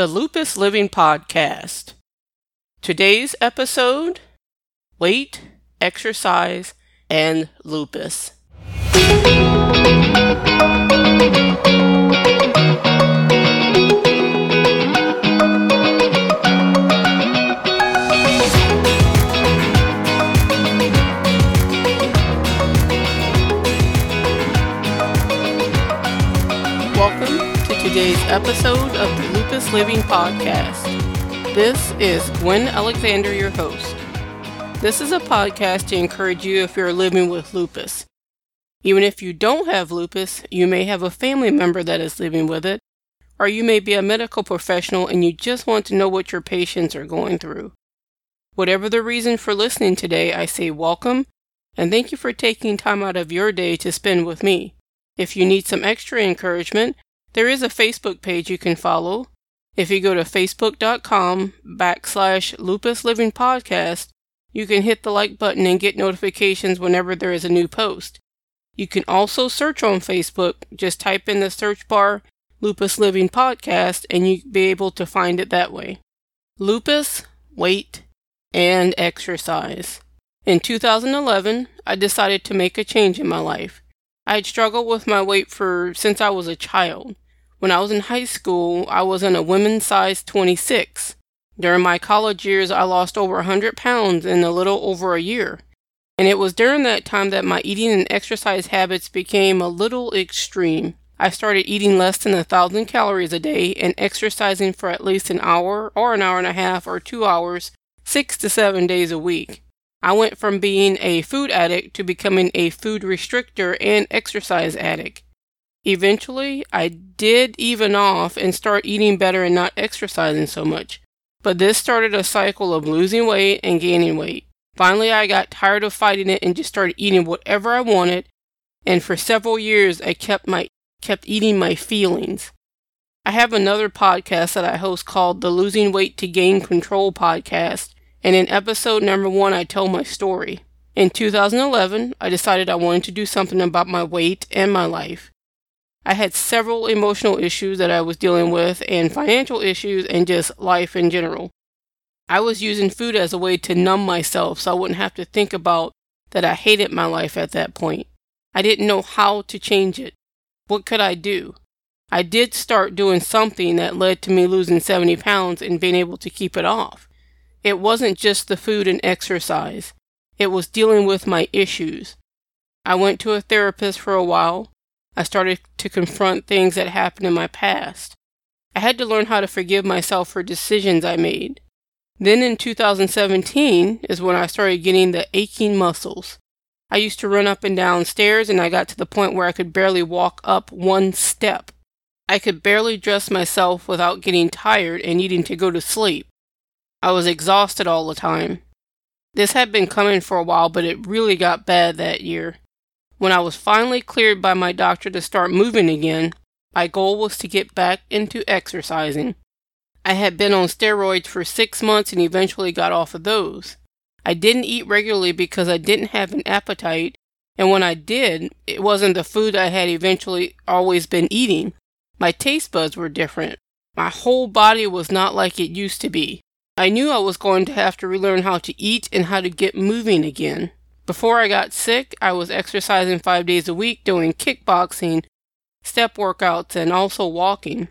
The Lupus Living Podcast. Today's episode, weight, exercise, and lupus. Today's episode of the Lupus Living Podcast. This is Gwen Alexander, your host. This is a podcast to encourage you if you're living with lupus. Even if you don't have lupus, you may have a family member that is living with it, or you may be a medical professional and you just want to know what your patients are going through. Whatever the reason for listening today, I say welcome, and thank you for taking time out of your day to spend with me. If you need some extra encouragement, there is a Facebook page you can follow. If you go to facebook.com/Lupus Living Podcast, you can hit the like button and get notifications whenever there is a new post. You can also search on Facebook. Just type in the search bar Lupus Living Podcast and you'll be able to find it that way. Lupus, weight, and exercise. In 2011, I decided to make a change in my life. I had struggled with my weight since I was a child. When I was in high school, I was in a women's size 26. During my college years, I lost over 100 pounds in a little over a year. And it was during that time that my eating and exercise habits became a little extreme. I started eating less than 1,000 calories a day and exercising for at least an hour or an hour and a half or 2 hours, 6 to 7 days a week. I went from being a food addict to becoming a food restrictor and exercise addict. Eventually, I did even off and start eating better and not exercising so much. But this started a cycle of losing weight and gaining weight. Finally, I got tired of fighting it and just started eating whatever I wanted. And for several years, I kept eating my feelings. I have another podcast that I host called the Losing Weight to Gain Control Podcast. And in episode number 1, I told my story. In 2011, I decided I wanted to do something about my weight and my life. I had several emotional issues that I was dealing with and financial issues and just life in general. I was using food as a way to numb myself so I wouldn't have to think about that I hated my life at that point. I didn't know how to change it. What could I do? I did start doing something that led to me losing 70 pounds and being able to keep it off. It wasn't just the food and exercise. It was dealing with my issues. I went to a therapist for a while. I started to confront things that happened in my past. I had to learn how to forgive myself for decisions I made. Then in 2017 is when I started getting the aching muscles. I used to run up and down stairs and I got to the point where I could barely walk up one step. I could barely dress myself without getting tired and needing to go to sleep. I was exhausted all the time. This had been coming for a while, but it really got bad that year. When I was finally cleared by my doctor to start moving again, my goal was to get back into exercising. I had been on steroids for 6 months and eventually got off of those. I didn't eat regularly because I didn't have an appetite, and when I did, it wasn't the food I had eventually always been eating. My taste buds were different. My whole body was not like it used to be. I knew I was going to have to relearn how to eat and how to get moving again. Before I got sick, I was exercising 5 days a week doing kickboxing, step workouts, and also walking.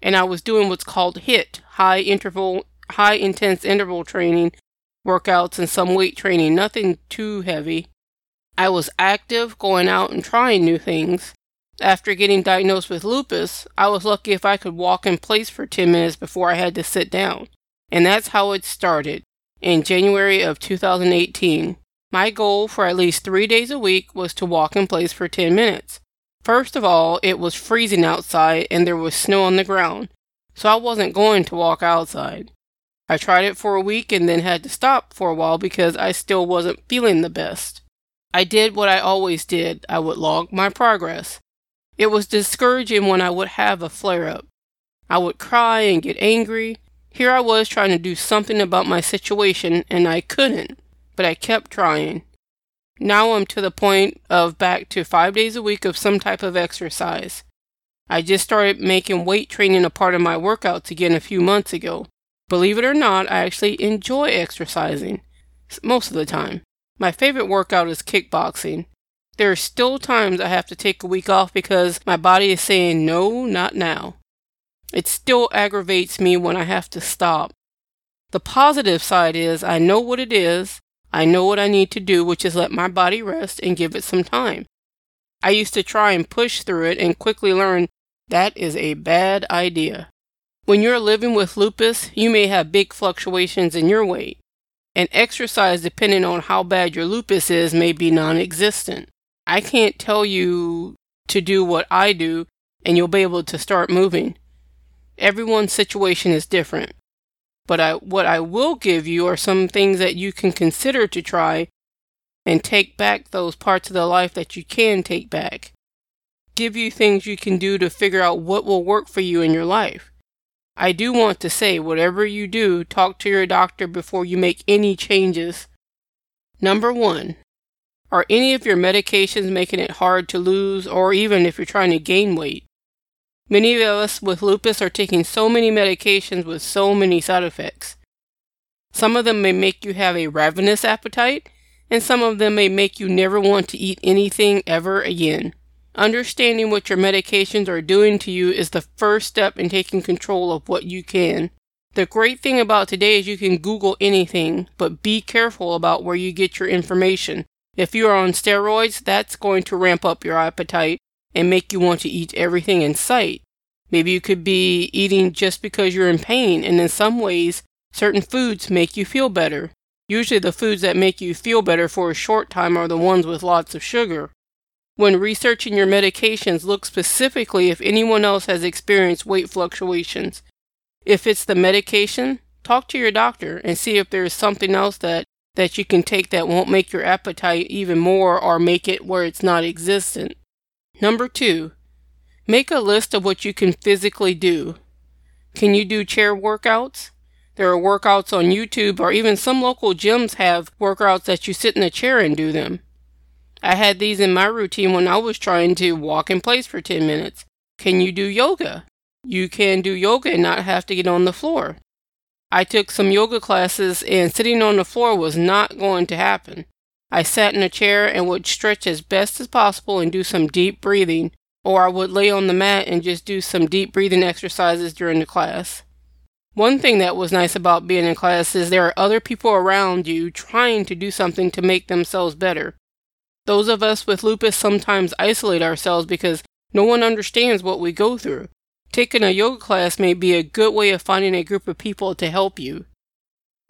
And I was doing what's called HIIT, high intense interval training, workouts, and some weight training, nothing too heavy. I was active, going out and trying new things. After getting diagnosed with lupus, I was lucky if I could walk in place for 10 minutes before I had to sit down. And that's how it started, in January of 2018. My goal for at least 3 days a week was to walk in place for 10 minutes. First of all, it was freezing outside and there was snow on the ground, so I wasn't going to walk outside. I tried it for a week and then had to stop for a while because I still wasn't feeling the best. I did what I always did. I would log my progress. It was discouraging when I would have a flare-up. I would cry and get angry. Here I was trying to do something about my situation, and I couldn't, but I kept trying. Now I'm to the point of back to 5 days a week of some type of exercise. I just started making weight training a part of my workouts again a few months ago. Believe it or not, I actually enjoy exercising, most of the time. My favorite workout is kickboxing. There are still times I have to take a week off because my body is saying, no, not now. It still aggravates me when I have to stop. The positive side is I know what it is. I know what I need to do, which is let my body rest and give it some time. I used to try and push through it and quickly learn that is a bad idea. When you're living with lupus, you may have big fluctuations in your weight, and exercise, depending on how bad your lupus is, may be non-existent. I can't tell you to do what I do, and you'll be able to start moving. Everyone's situation is different, but what I will give you are some things that you can consider to try and take back those parts of the life that you can take back. Give you things you can do to figure out what will work for you in your life. I do want to say, whatever you do, talk to your doctor before you make any changes. Number one, are any of your medications making it hard to lose, or even if you're trying to gain weight? Many of us with lupus are taking so many medications with so many side effects. Some of them may make you have a ravenous appetite, and some of them may make you never want to eat anything ever again. Understanding what your medications are doing to you is the first step in taking control of what you can. The great thing about today is you can Google anything, but be careful about where you get your information. If you are on steroids, that's going to ramp up your appetite and make you want to eat everything in sight. Maybe you could be eating just because you're in pain, and in some ways, certain foods make you feel better. Usually the foods that make you feel better for a short time are the ones with lots of sugar. When researching your medications, look specifically if anyone else has experienced weight fluctuations. If it's the medication, talk to your doctor and see if there is something else that you can take that won't make your appetite even more or make it where it's not existent. Number two, make a list of what you can physically do. Can you do chair workouts? There are workouts on YouTube, or even some local gyms have workouts that you sit in a chair and do them. I had these in my routine when I was trying to walk in place for 10 minutes. Can you do yoga? You can do yoga and not have to get on the floor. I took some yoga classes, and sitting on the floor was not going to happen. I sat in a chair and would stretch as best as possible and do some deep breathing, or I would lay on the mat and just do some deep breathing exercises during the class. One thing that was nice about being in class is there are other people around you trying to do something to make themselves better. Those of us with lupus sometimes isolate ourselves because no one understands what we go through. Taking a yoga class may be a good way of finding a group of people to help you.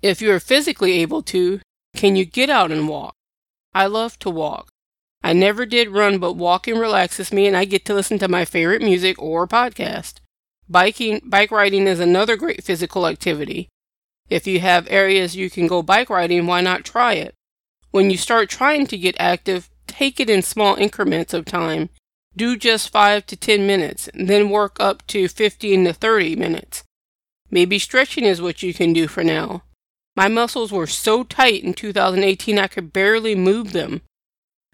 If you are physically able to, can you get out and walk? I love to walk. I never did run, but walking relaxes me and I get to listen to my favorite music or podcast. Bike riding is another great physical activity. If you have areas you can go bike riding, why not try it? When you start trying to get active, take it in small increments of time. Do just 5 to 10 minutes, and then work up to 15 to 30 minutes. Maybe stretching is what you can do for now. My muscles were so tight in 2018 I could barely move them.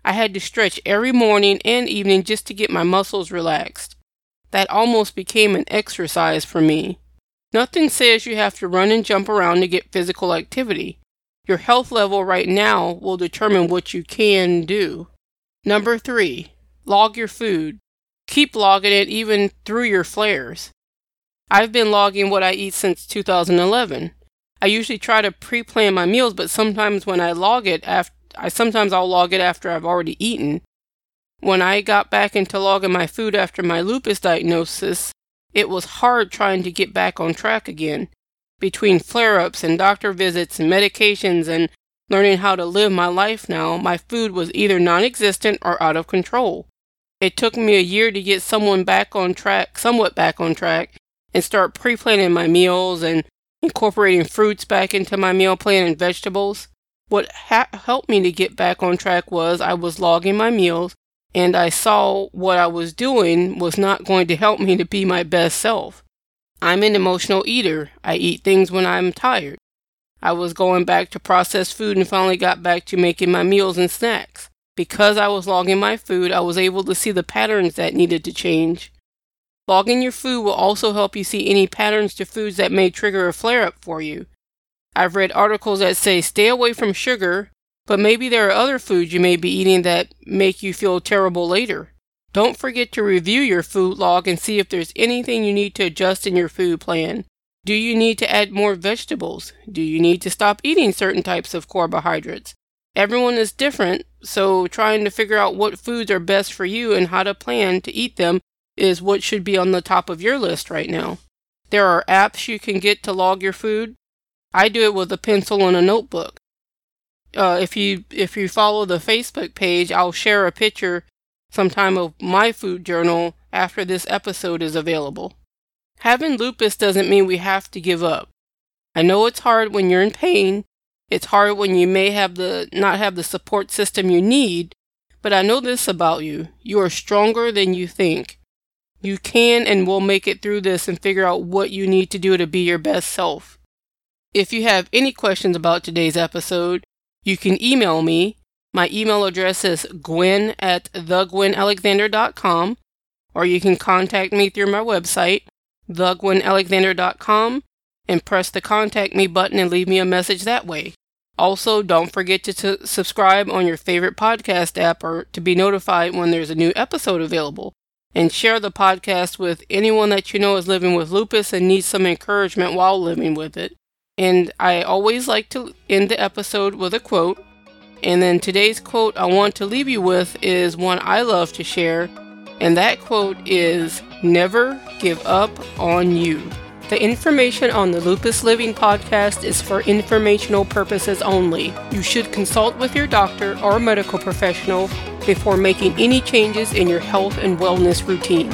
I had to stretch every morning and evening just to get my muscles relaxed. That almost became an exercise for me. Nothing says you have to run and jump around to get physical activity. Your health level right now will determine what you can do. Number 3, log your food. Keep logging it even through your flares. I've been logging what I eat since 2011. I usually try to pre-plan my meals, but sometimes when I log it, I'll log it after I've already eaten. When I got back into logging my food after my lupus diagnosis, it was hard trying to get back on track again. Between flare-ups and doctor visits and medications and learning how to live my life now, my food was either non-existent or out of control. It took me a year to get somewhat back on track, and start pre-planning my meals and incorporating fruits back into my meal plan and vegetables. What helped me to get back on track was I was logging my meals, and I saw what I was doing was not going to help me to be my best self. I'm an emotional eater. I eat things when I'm tired. I was going back to processed food and finally got back to making my meals and snacks. Because I was logging my food, I was able to see the patterns that needed to change. Logging your food will also help you see any patterns to foods that may trigger a flare-up for you. I've read articles that say stay away from sugar, but maybe there are other foods you may be eating that make you feel terrible later. Don't forget to review your food log and see if there's anything you need to adjust in your food plan. Do you need to add more vegetables? Do you need to stop eating certain types of carbohydrates? Everyone is different, so trying to figure out what foods are best for you and how to plan to eat them is what should be on the top of your list right now. There are apps you can get to log your food. I do it with a pencil and a notebook. If you follow the Facebook page, I'll share a picture sometime of my food journal after this episode is available. Having lupus doesn't mean we have to give up. I know it's hard when you're in pain. It's hard when you may have not have the support system you need, but I know this about you. You are stronger than you think. You can and will make it through this and figure out what you need to do to be your best self. If you have any questions about today's episode, you can email me. My email address is gwen@thegwenalexander.com, or you can contact me through my website, thegwenalexander.com, and press the contact me button and leave me a message that way. Also, don't forget to subscribe on your favorite podcast app or to be notified when there's a new episode available. And share the podcast with anyone that you know is living with lupus and needs some encouragement while living with it. And I always like to end the episode with a quote. And then today's quote I want to leave you with is one I love to share. And that quote is, "Never give up on you." The information on the Lupus Living Podcast is for informational purposes only. You should consult with your doctor or medical professional before making any changes in your health and wellness routine.